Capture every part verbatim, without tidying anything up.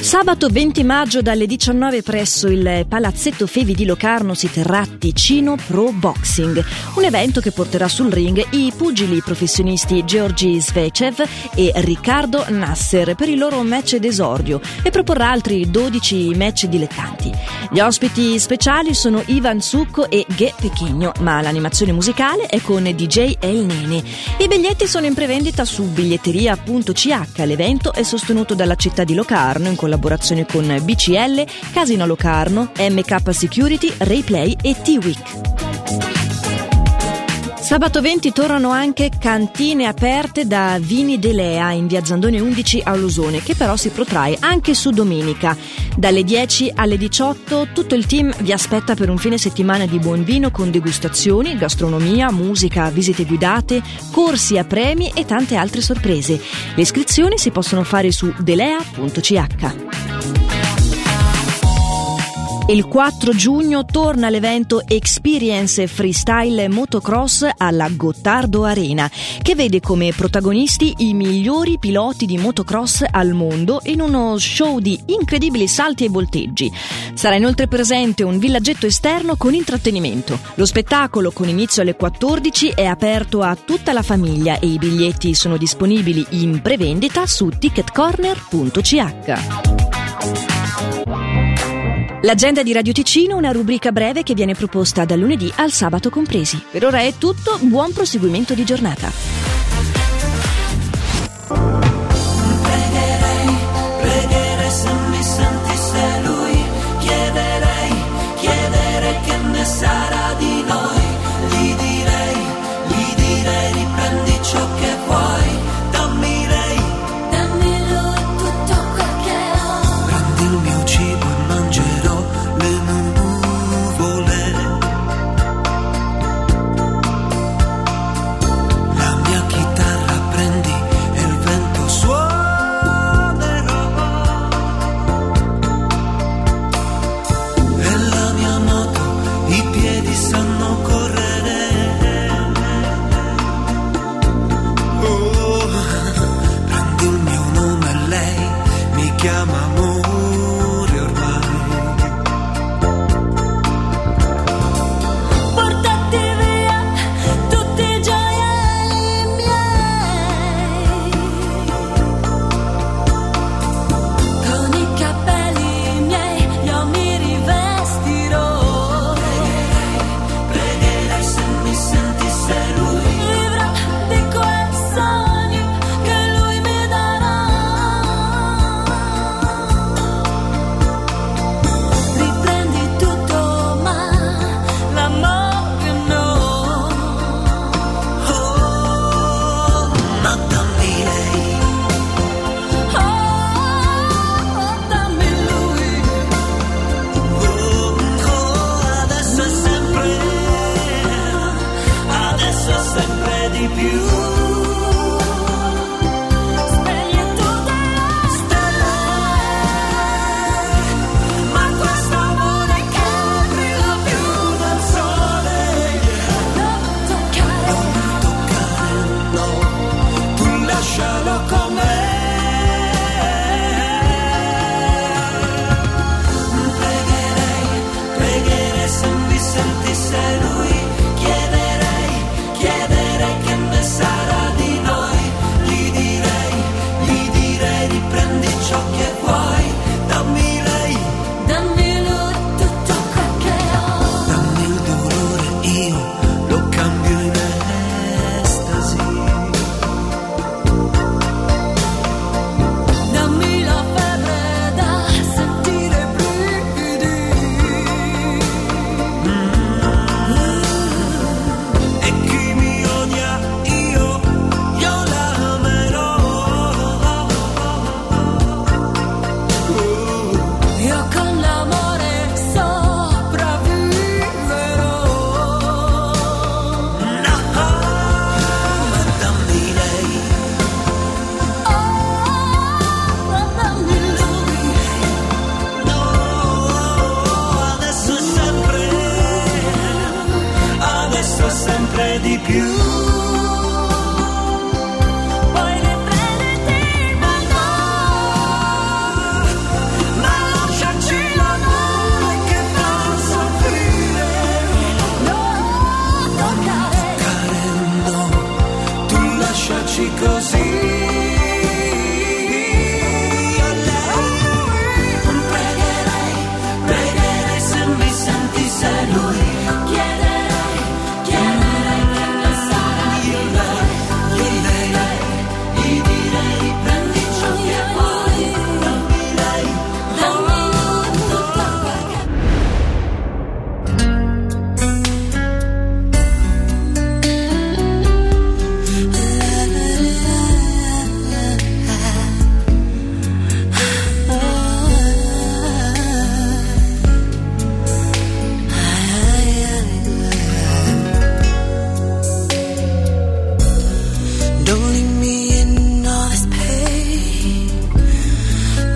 Sabato venti maggio dalle diciannove presso il Palazzetto Fevi di Locarno si terrà Ticino Pro Boxing, un evento che porterà sul ring i pugili professionisti Georgi Svecev e Riccardo Nasser per il loro match d'esordio e proporrà altri dodici match dilettanti. Gli ospiti speciali sono Ivan Succo e Ghe Pechigno, ma l'animazione musicale è con D J Nene. I biglietti sono in prevendita su biglietteria punto c h. L'evento è sostenuto dalla città di Locarno in collaborazione collaborazione con B C L, Casino Locarno, M K Security, RayPlay e T-Week. Sabato venti tornano anche cantine aperte da Vini Delea in via Zandone undici a Lusone, che però si protrae anche su domenica. Dalle dieci alle diciotto tutto il team vi aspetta per un fine settimana di buon vino con degustazioni, gastronomia, musica, visite guidate, corsi a premi e tante altre sorprese. Le iscrizioni si possono fare su delea punto c h. Il quattro giugno torna l'evento Experience Freestyle Motocross alla Gottardo Arena, che vede come protagonisti i migliori piloti di motocross al mondo in uno show di incredibili salti e volteggi. Sarà inoltre presente un villaggetto esterno con intrattenimento. Lo spettacolo, con inizio alle quattordici, è aperto a tutta la famiglia e i biglietti sono disponibili in prevendita su ticketcorner punto c h. L'agenda di Radio Ticino, una rubrica breve che viene proposta dal lunedì al sabato compresi. Per ora è tutto, buon proseguimento di giornata. Pregherei, pregherei se mi sentisse lui, chiederei, chiederei che ne sarà di noi, gli direi, gli direi riprendi ciò che vuoi, dammi lei, dammi lui tutto quel che ho, prendi il mio cibo e mangerò. Chiama amore,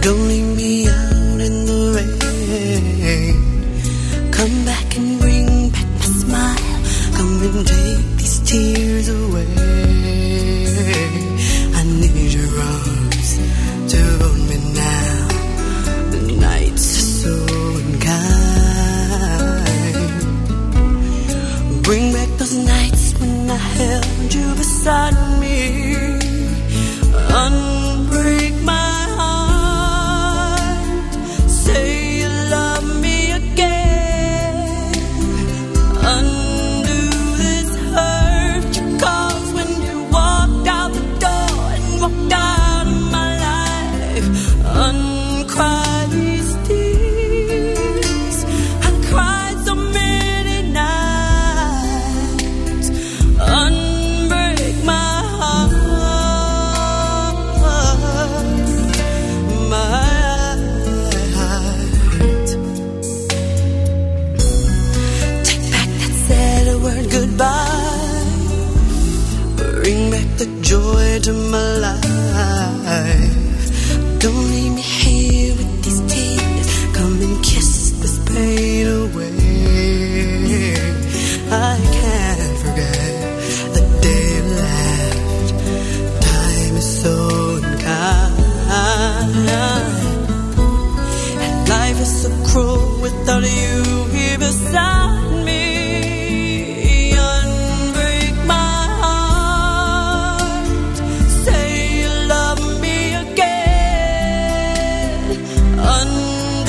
Don't leave me out in the rain. Come back and